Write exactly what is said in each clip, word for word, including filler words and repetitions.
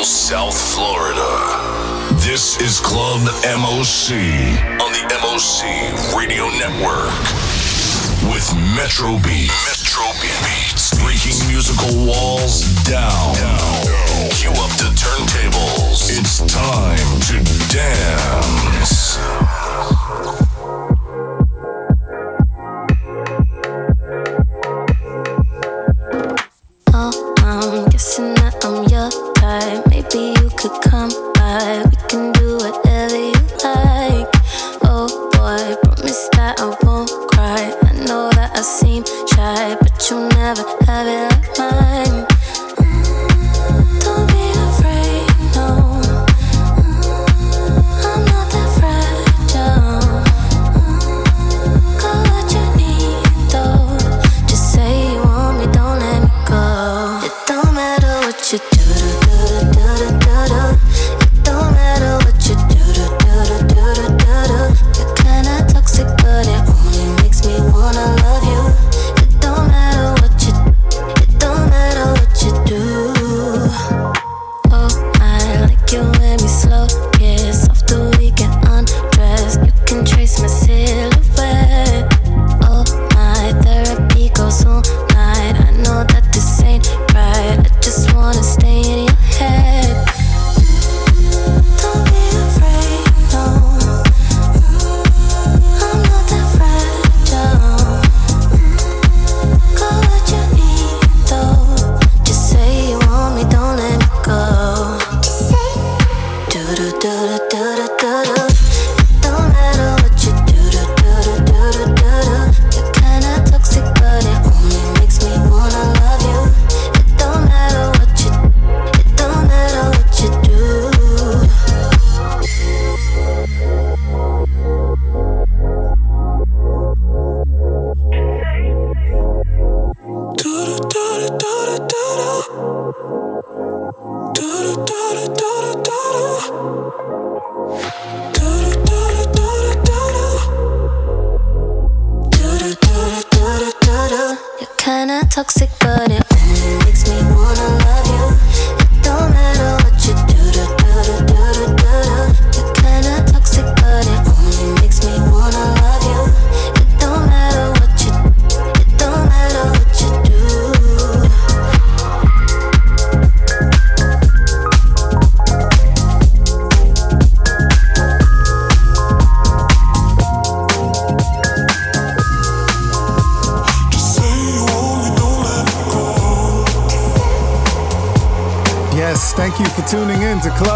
beautiful South Florida. This is Club M O C on the M O C Radio Network. With Metro Beats. Metro Beats. Breaking musical walls down. down. Cue up the turntables. It's time to dance. Oh, I'm guessing that I'm your type. Maybe you could come by. We can do whatever you like. Oh boy, promise that I won't cry. Know that I seem shy, but you'll never have it like mine. Mm, don't be afraid, no. Mm, I'm not that fragile. Mm, got what you need, though. Just say you want me, don't let me go. It don't matter what you do, do, do, do, do, do. It don't matter what you do, do, do, do, do, do, do. You're kinda toxic, but it only me wanna love you. It don't matter what you, it don't matter what you do. Oh, I like you when we slow kiss off the weekend undressed. You can trace my silhouette. Oh, my therapy goes all night. I know that this ain't right. I just wanna stay in your head.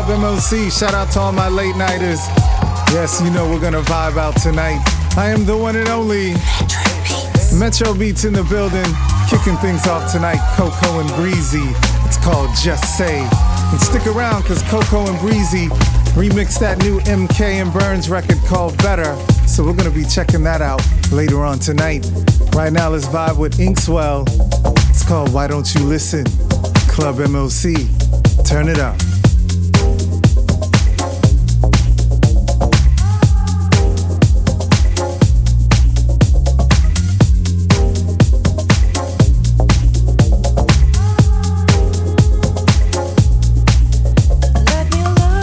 M O C, shout out to all my late nighters. Yes, you know we're gonna vibe out tonight. I am the one and only Metro Beats, Metro Beats in the building, kicking things off tonight. Coco and Breezy, it's called Just Say. And stick around, cause Coco and Breezy remixed that new M K and Burns record called Better, so we're gonna be checking that out later on tonight. Right now, let's vibe with Inkswell. It's called Why Don't You Listen. Club M O C, turn it up. Oh,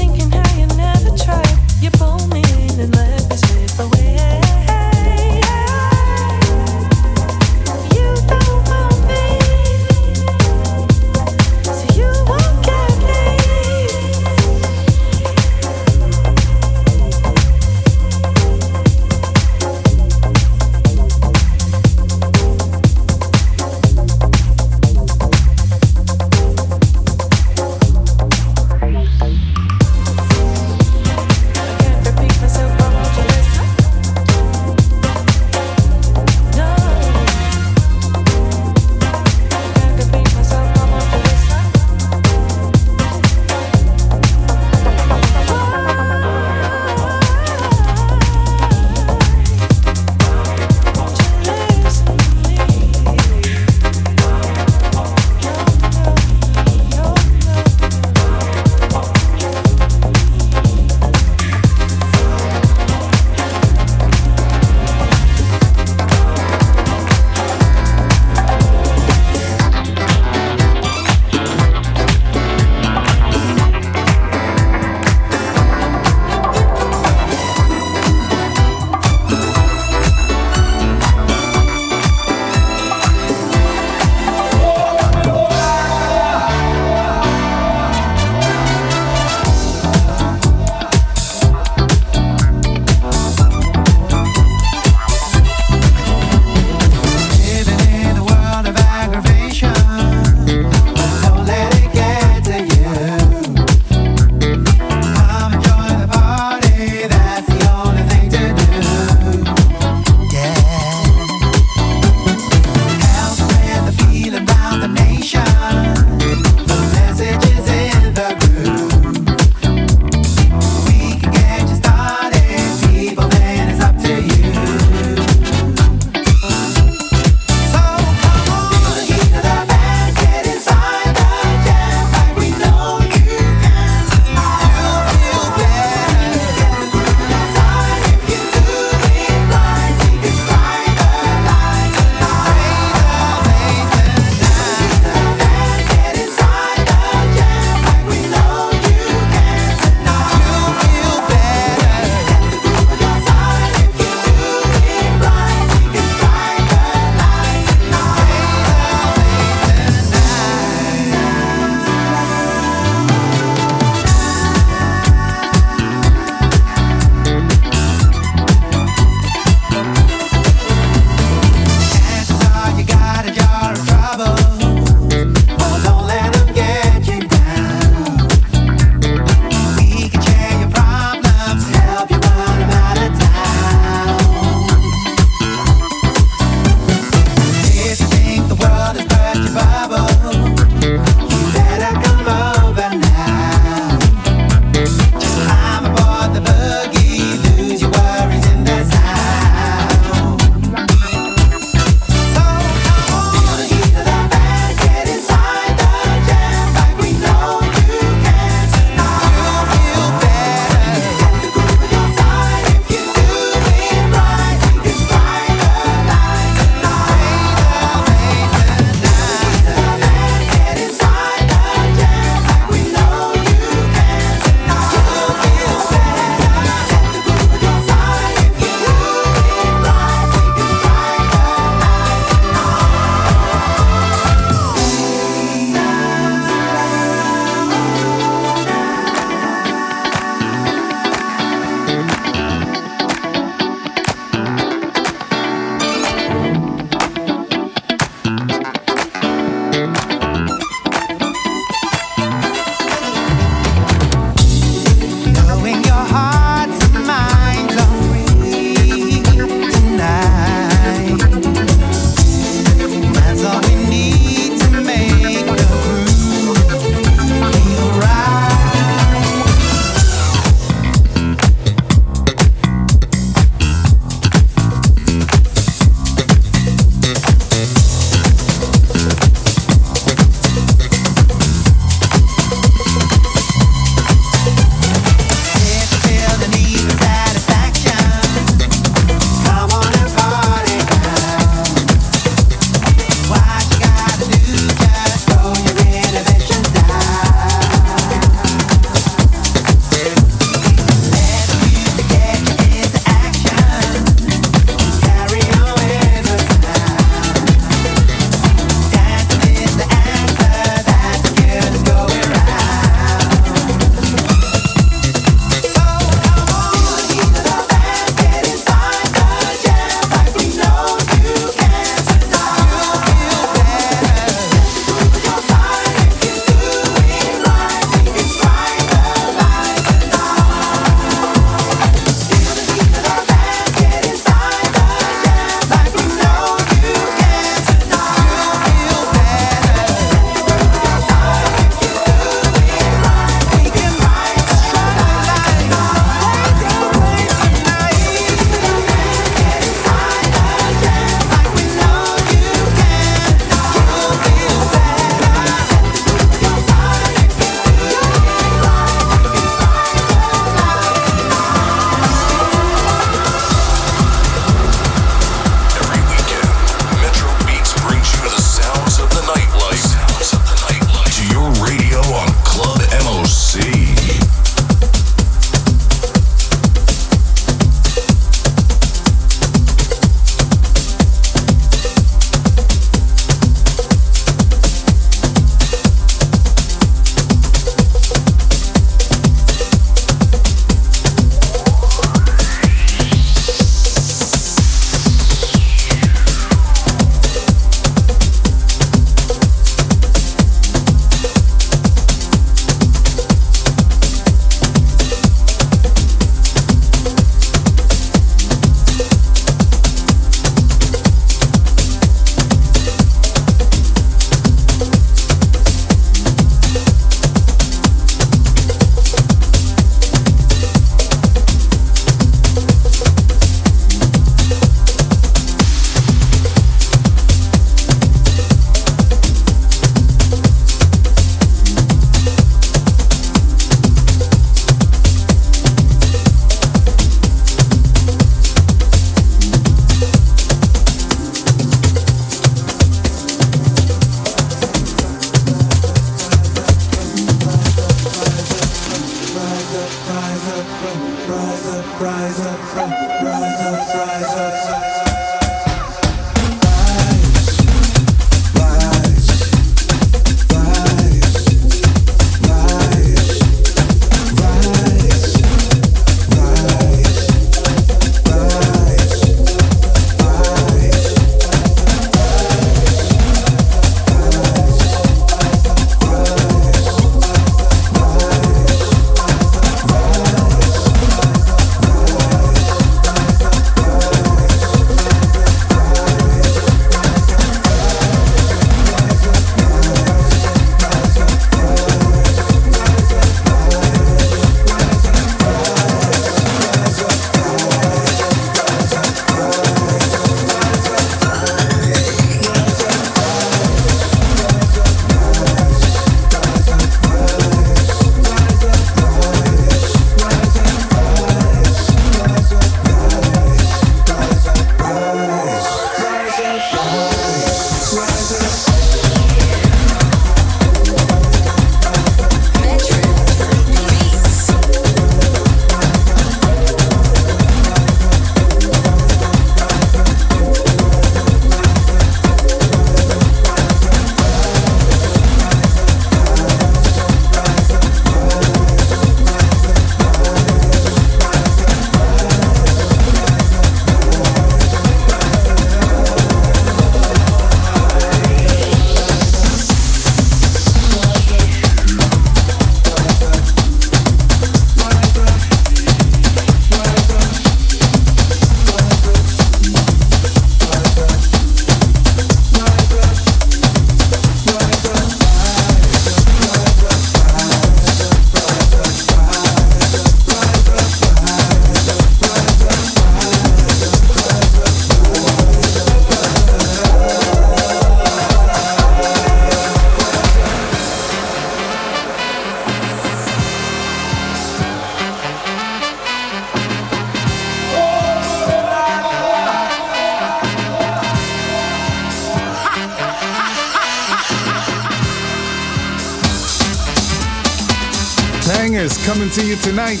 is coming to you tonight.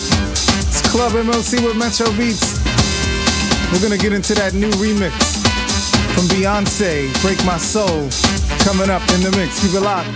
It's Club M L C with Metro Beats. We're going to get into that new remix from Beyoncé, Break My Soul, coming up in the mix. Keep it locked.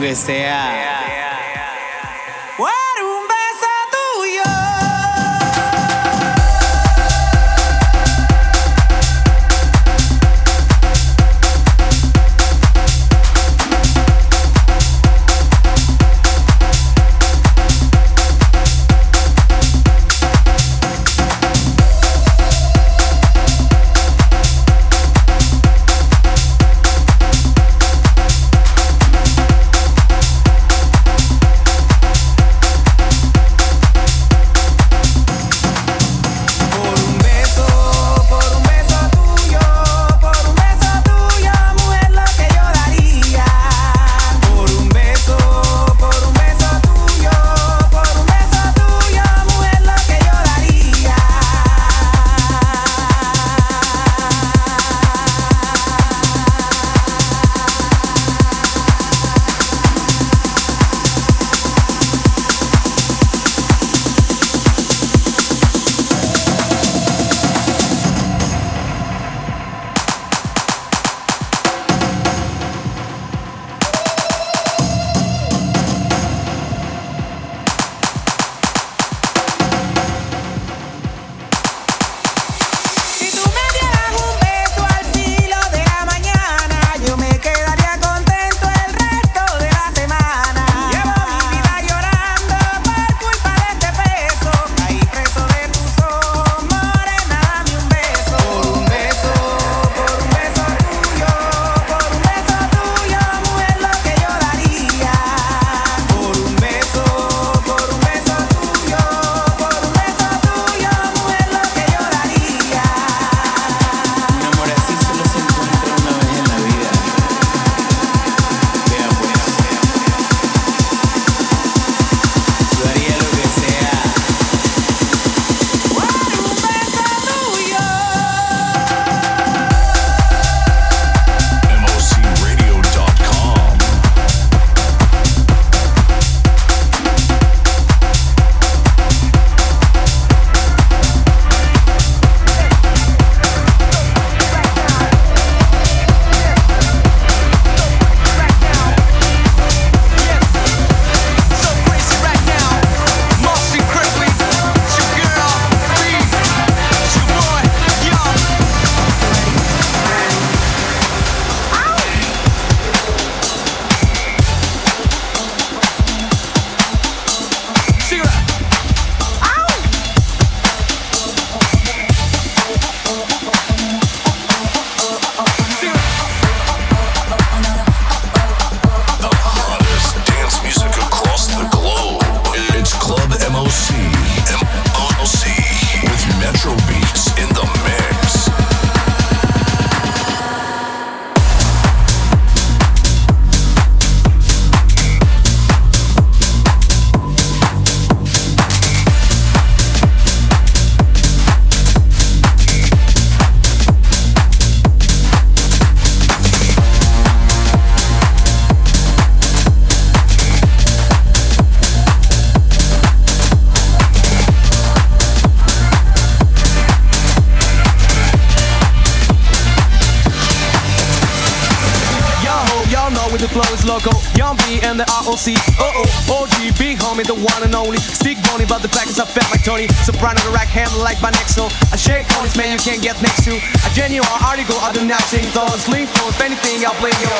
Que sea. loco, Young B and the R O C. Uh-oh, O G, big homie, the one and only. Stick bony, but the back is I felt like Tony. Soprano, the rack handle like my neck, so I shake ponies, man, you can't get next to. A genuine article, I do not sing thoughts. Link for if anything, I'll play yo.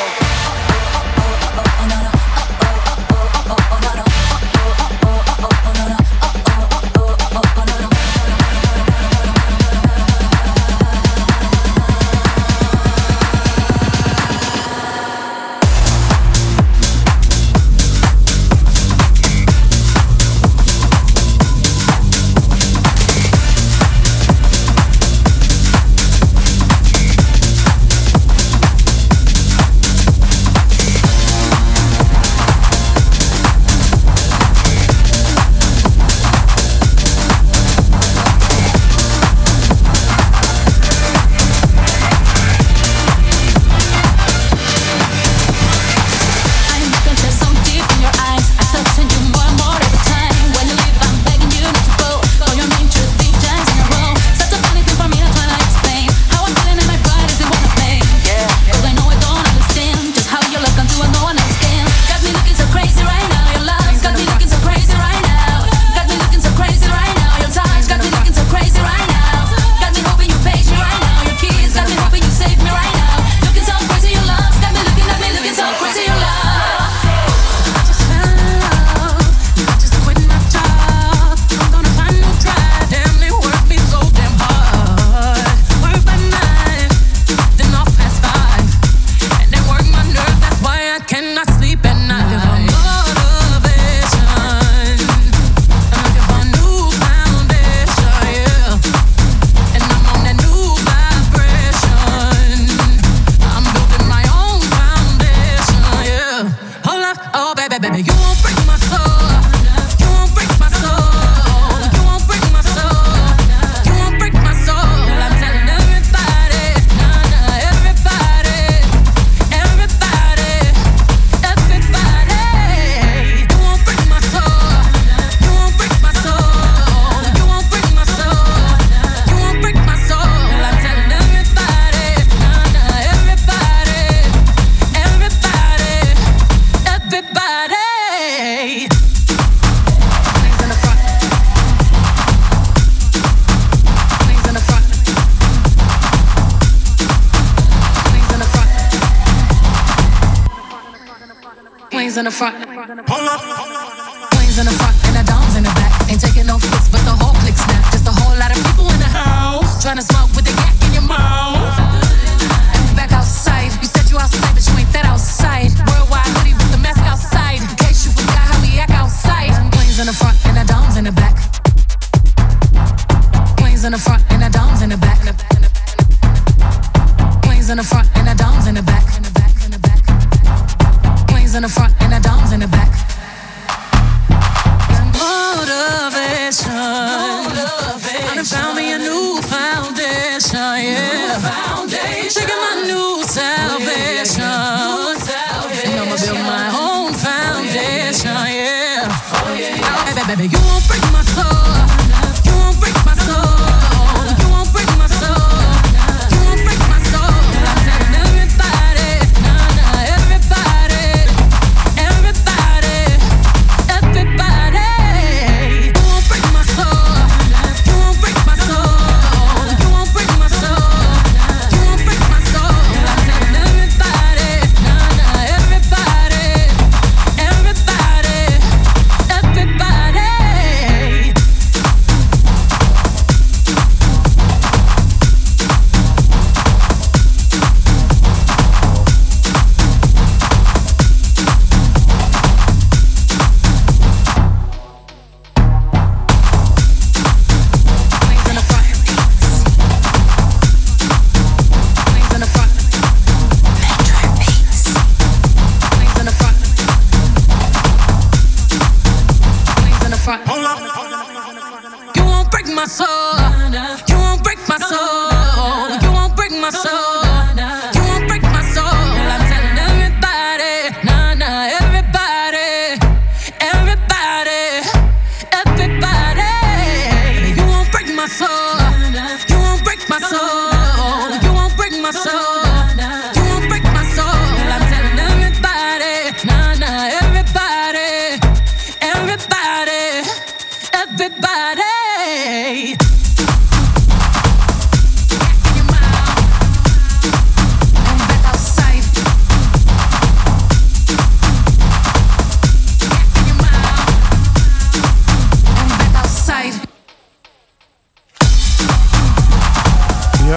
In the front, wings in the front, and the doms in the back. Ain't taking no flicks, but the whole click snap. Just a whole lot of people in the house trying to smoke with the yak in your mouth. And we back outside. You said you outside, but you ain't that outside. Worldwide hoodie with the mask outside. In case you forgot how we act outside. Wings in the front, and the doms in the back. Wings in the front, and the doms in the back. Wings in the front, and the doms in the back. In the front and the doms in the back. Motivation. Motivation. I done found me a new foundation. Yeah. New foundation. Taking my new salvation. Yeah, yeah, yeah. New salvation. And I'ma build my own foundation. Oh, yeah. Yeah. Oh, yeah, yeah. Hey, baby, baby, you won't break my soul. You won't break my soul. You won't break my soul. You won't break my soul. I'm telling everybody. Everybody, don't break my soul, don't break my soul.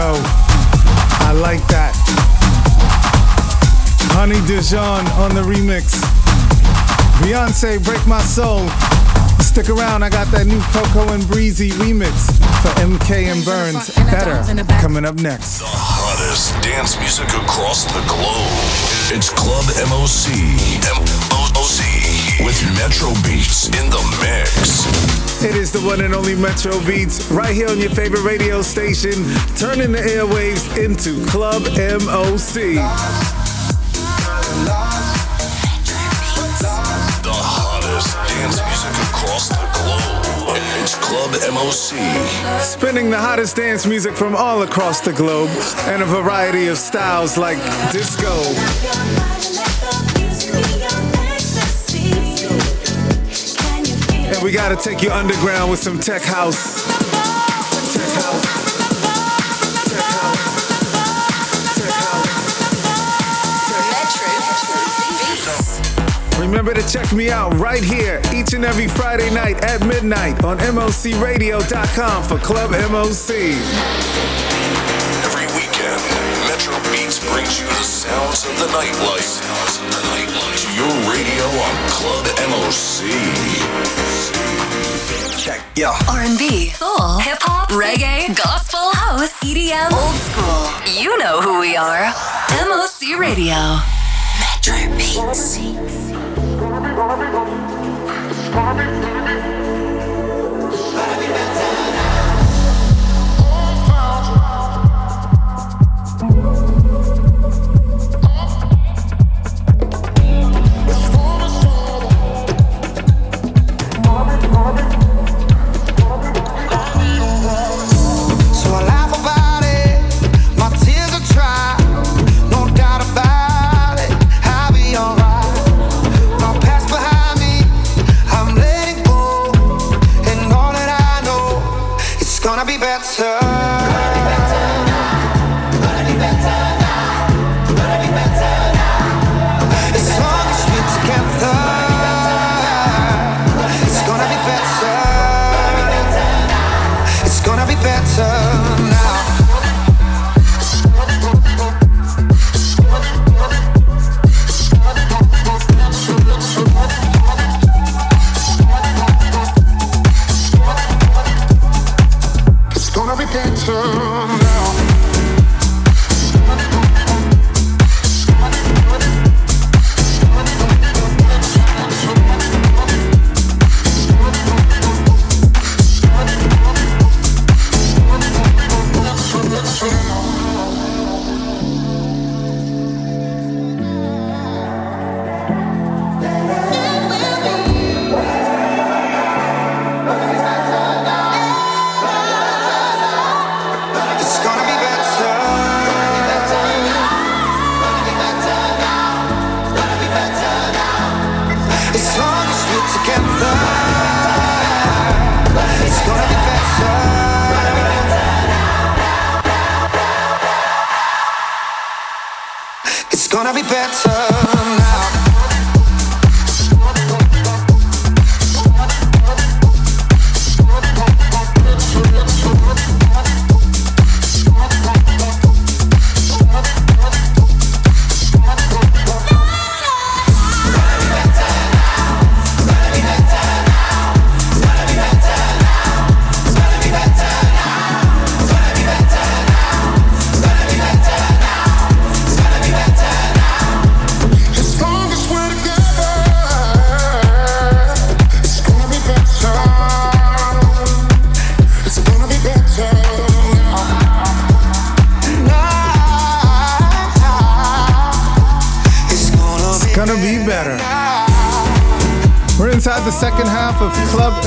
know. I like that. Honey Dijon on the remix. Beyoncé, Break My Soul. Stick around, I got that new Coco and Breezy remix for M K and Burns. Better coming up next. The hottest dance music across the globe. It's Club M O C. M O C with Metro Beats in the mix. It is the one and only Metro Beats right here on your favorite radio station, turning the airwaves into Club M O C. The hottest dance music across the globe. It's Club M O C. Spinning the hottest dance music from all across the globe and a variety of styles like disco, and we gotta take you underground with some tech house. Tech house. Remember to check me out right here each and every Friday night at midnight on M O C radio dot com for Club M O C. Every weekend, Metro Beats brings you the sounds of the nightlife. Sounds of the nightlife. To your radio on Club M O C. Check yeah. R and B, soul, hip hop, reggae, gospel, house, E D M, old school. You know who we are. M O C Radio. Metro Beats. So I laugh about it, my tears are dry, no doubt about it. Gonna be better. Gonna be better now. Gonna be better now. Gonna be better now. As long as we're together, it's gonna be better. It's gonna be better now.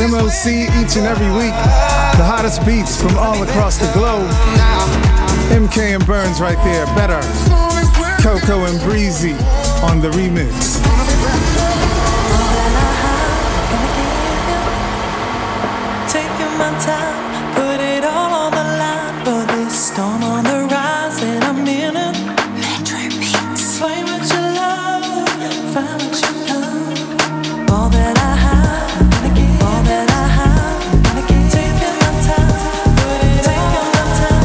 M O C each and every week, the hottest beats from all across the globe. M K and Burns right there, better. Coco and Breezy on the remix. Taking my time, put it all on the line for this storm on the rise, and I'm in it. Metro Beats. Find what you love, find what you love. All that I have. Take your time, put it all on the line.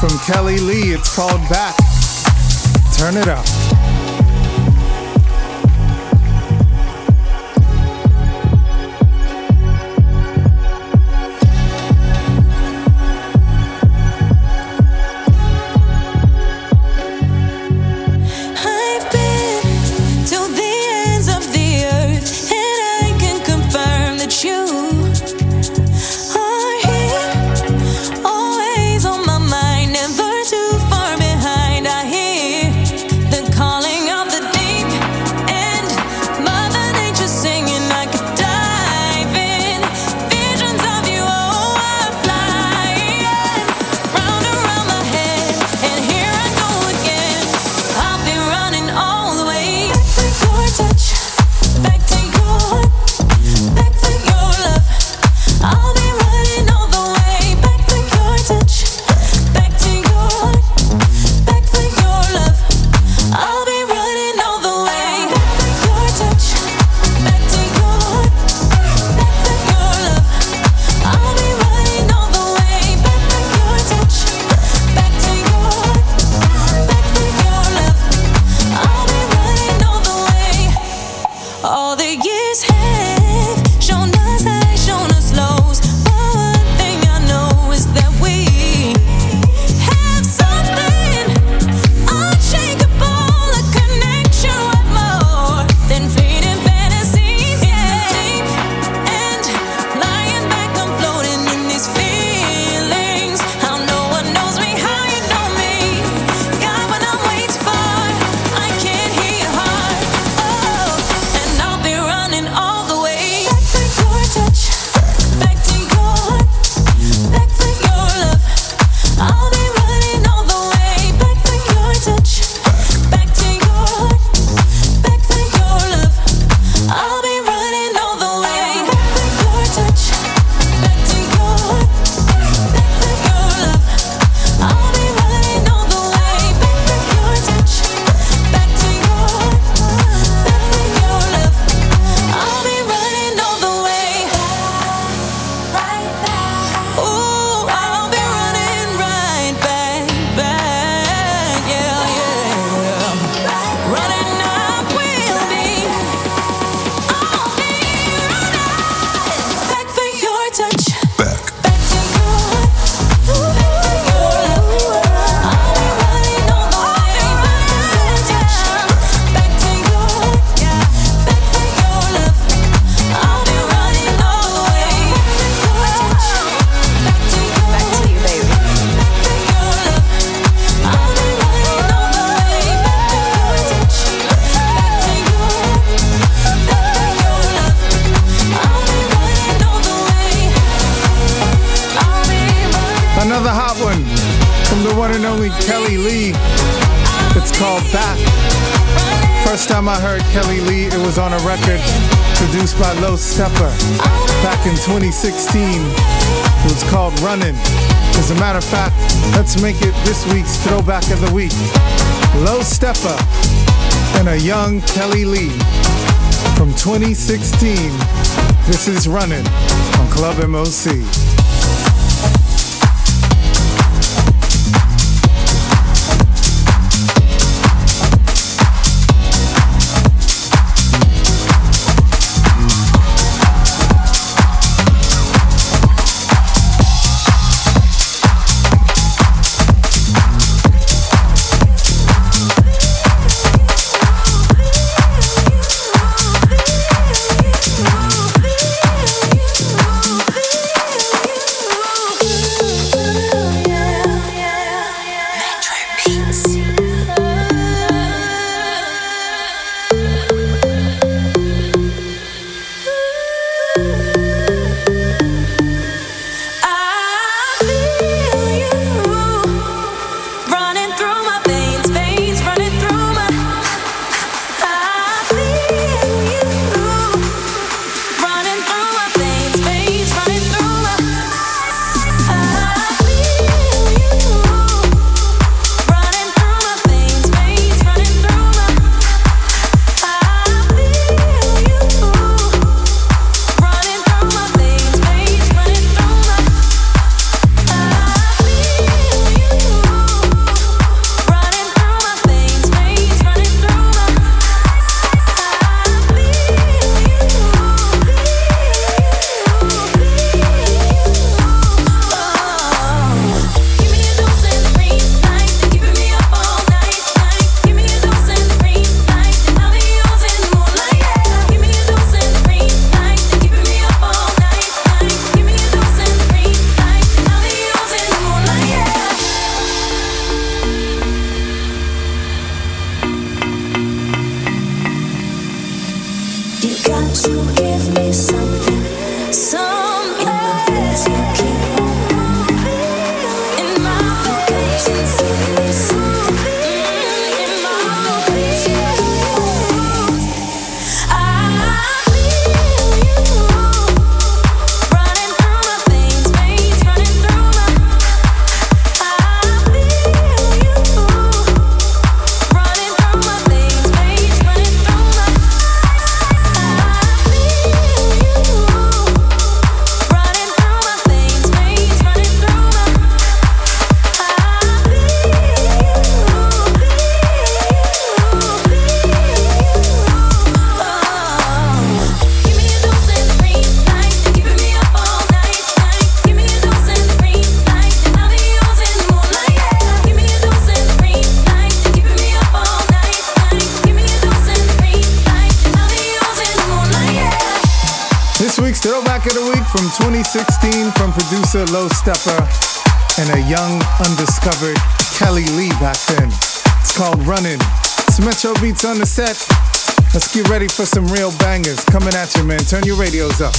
From Kelly Lee, it's called Back. Turn it up. By Low Stepper back in twenty sixteen. It was called Runnin'. As a matter of fact, let's make it this week's Throwback of the Week. Low Stepper and a young Kelly Lee. from twenty sixteen. This is Running on Club M O C. twenty sixteen from producer Low Stepper and a young undiscovered Kelly Lee back then. It's called Runnin'. It's Metro Beats on the set. Let's get ready for some real bangers coming at you, man. Turn your radios up.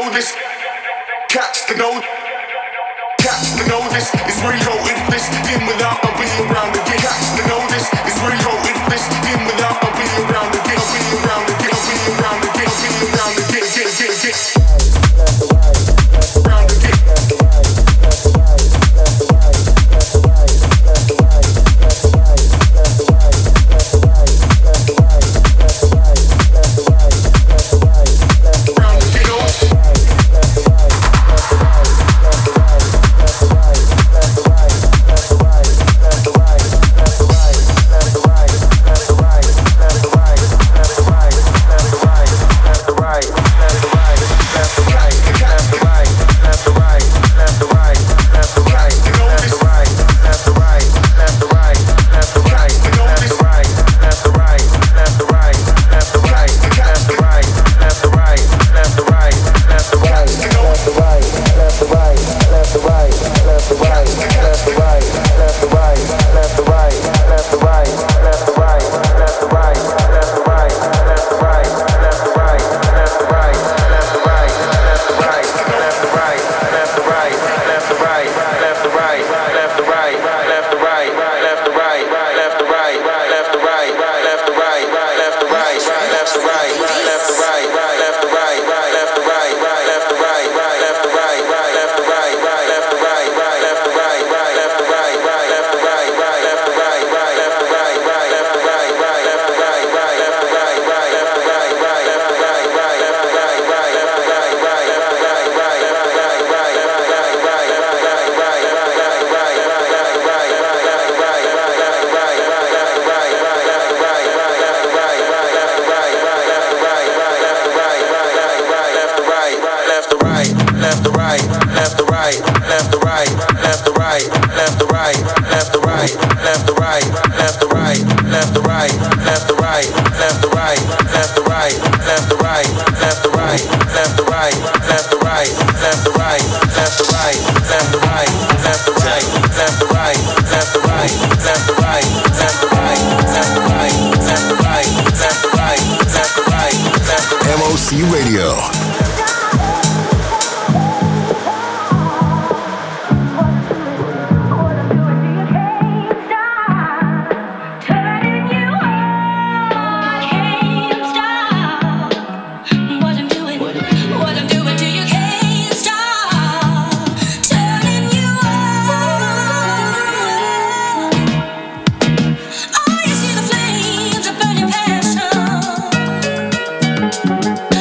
know this. Cats to know. Cats to know this. It's reloaded. This in without a being around again. Cats to know this. It's reloaded. This in without a being around again. I'll be around again. I'll be around again. I'll be around again. Get, get, get. Around again.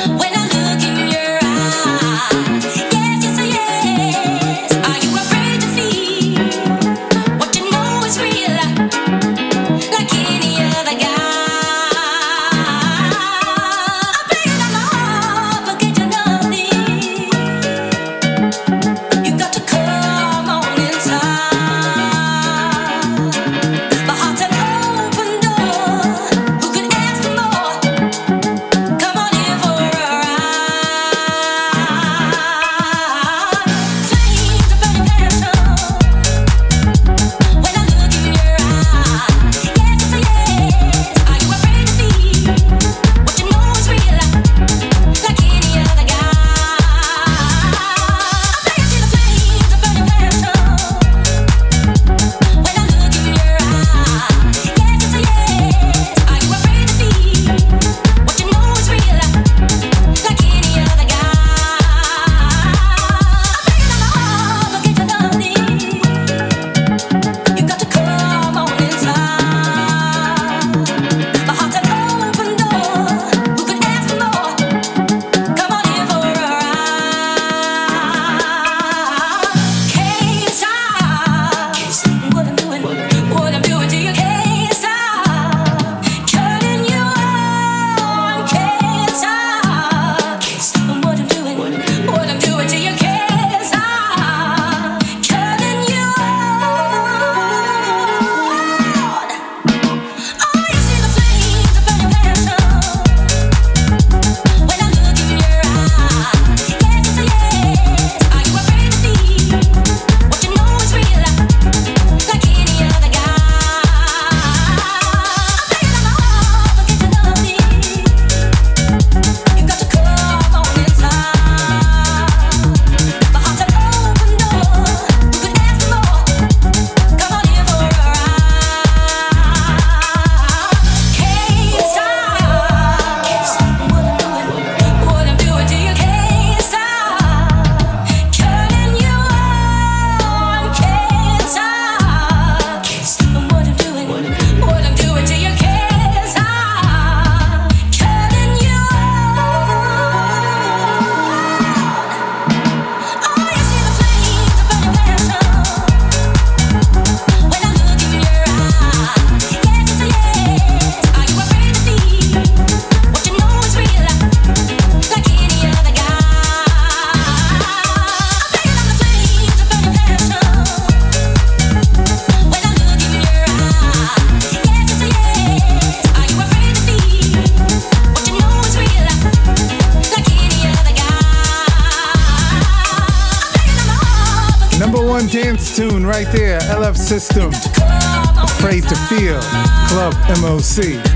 When I look in dance tune right there. L F System, Afraid to Feel, Club M O C. Metro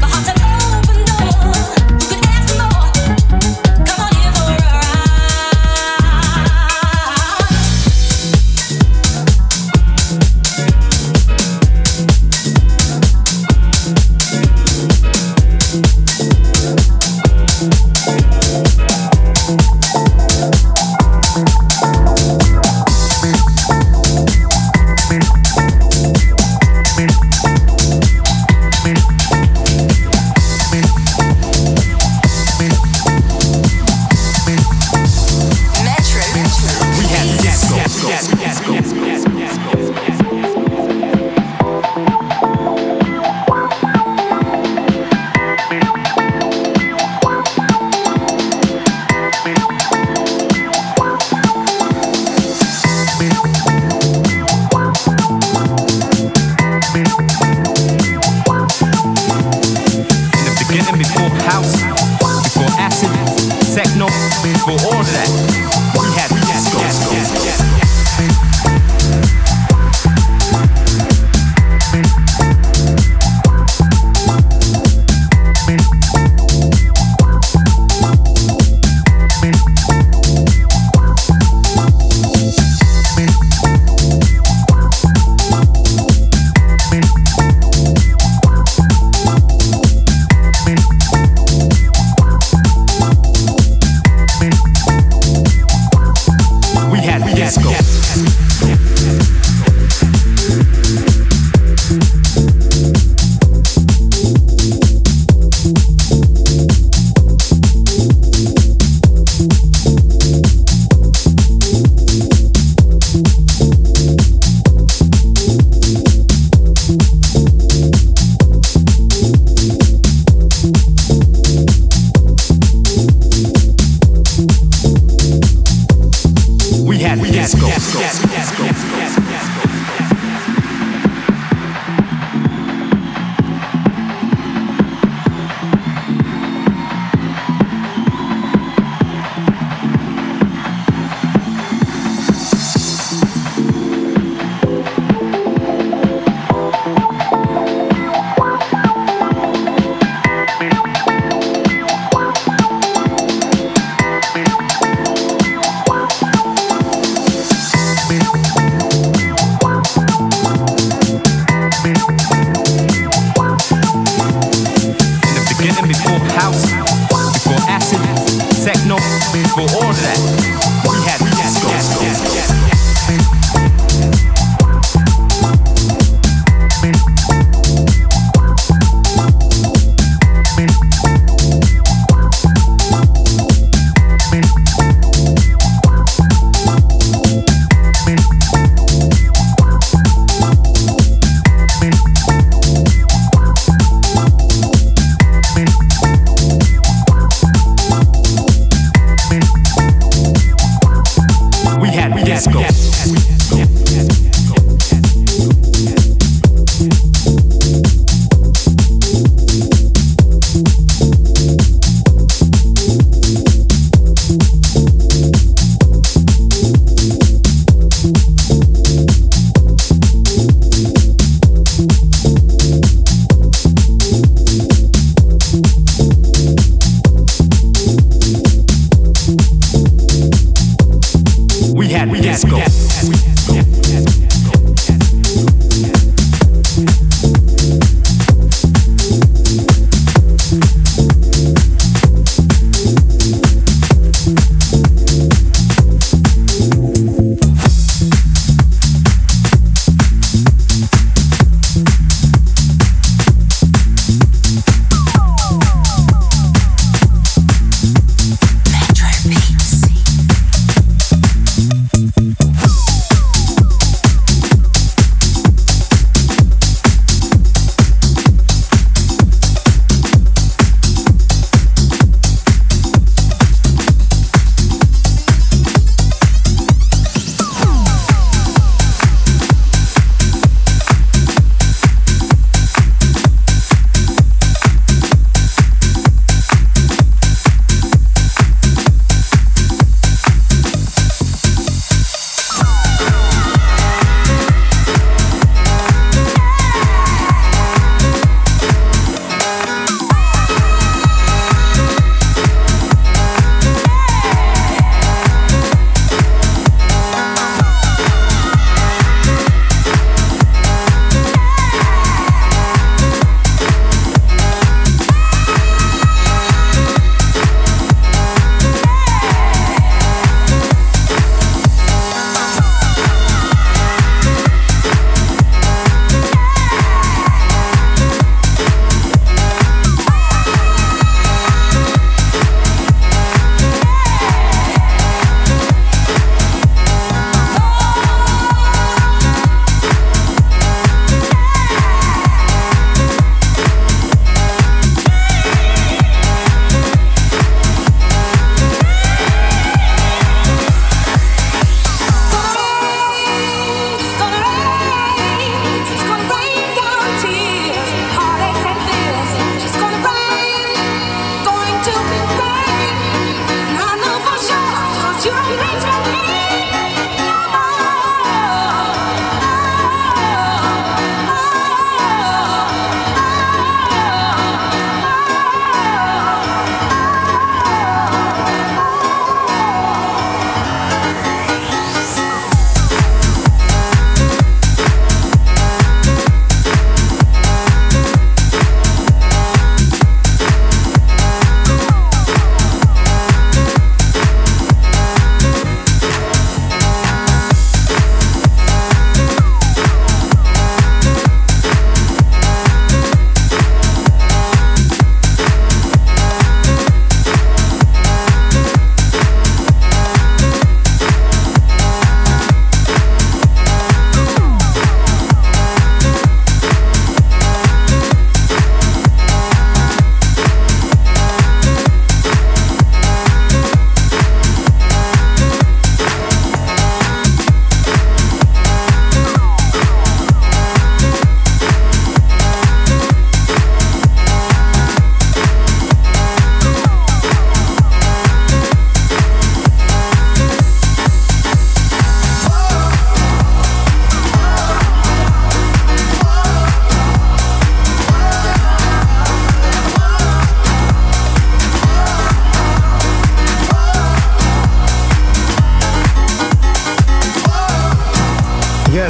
Beats.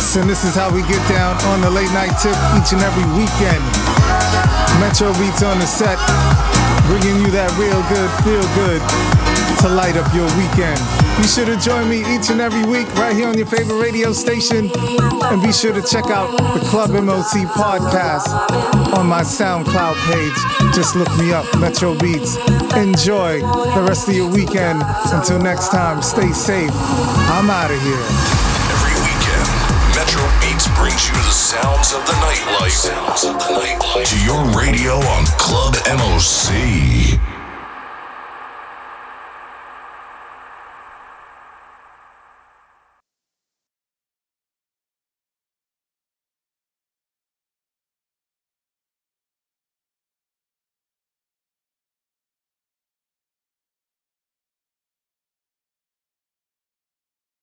Yes, and this is how we get down on the late night tip each and every weekend. Metro Beats on the set, bringing you that real good, feel good to light up your weekend. Be sure to join me each and every week right here on your favorite radio station. And be sure to check out the Club M O C podcast on my SoundCloud page. Just look me up, Metro Beats. Enjoy the rest of your weekend. Until next time, stay safe. I'm out of here. Every weekend, Metro Beats brings you the sounds of the nightlife. Sounds of the nightlife. To your radio on Club M O C.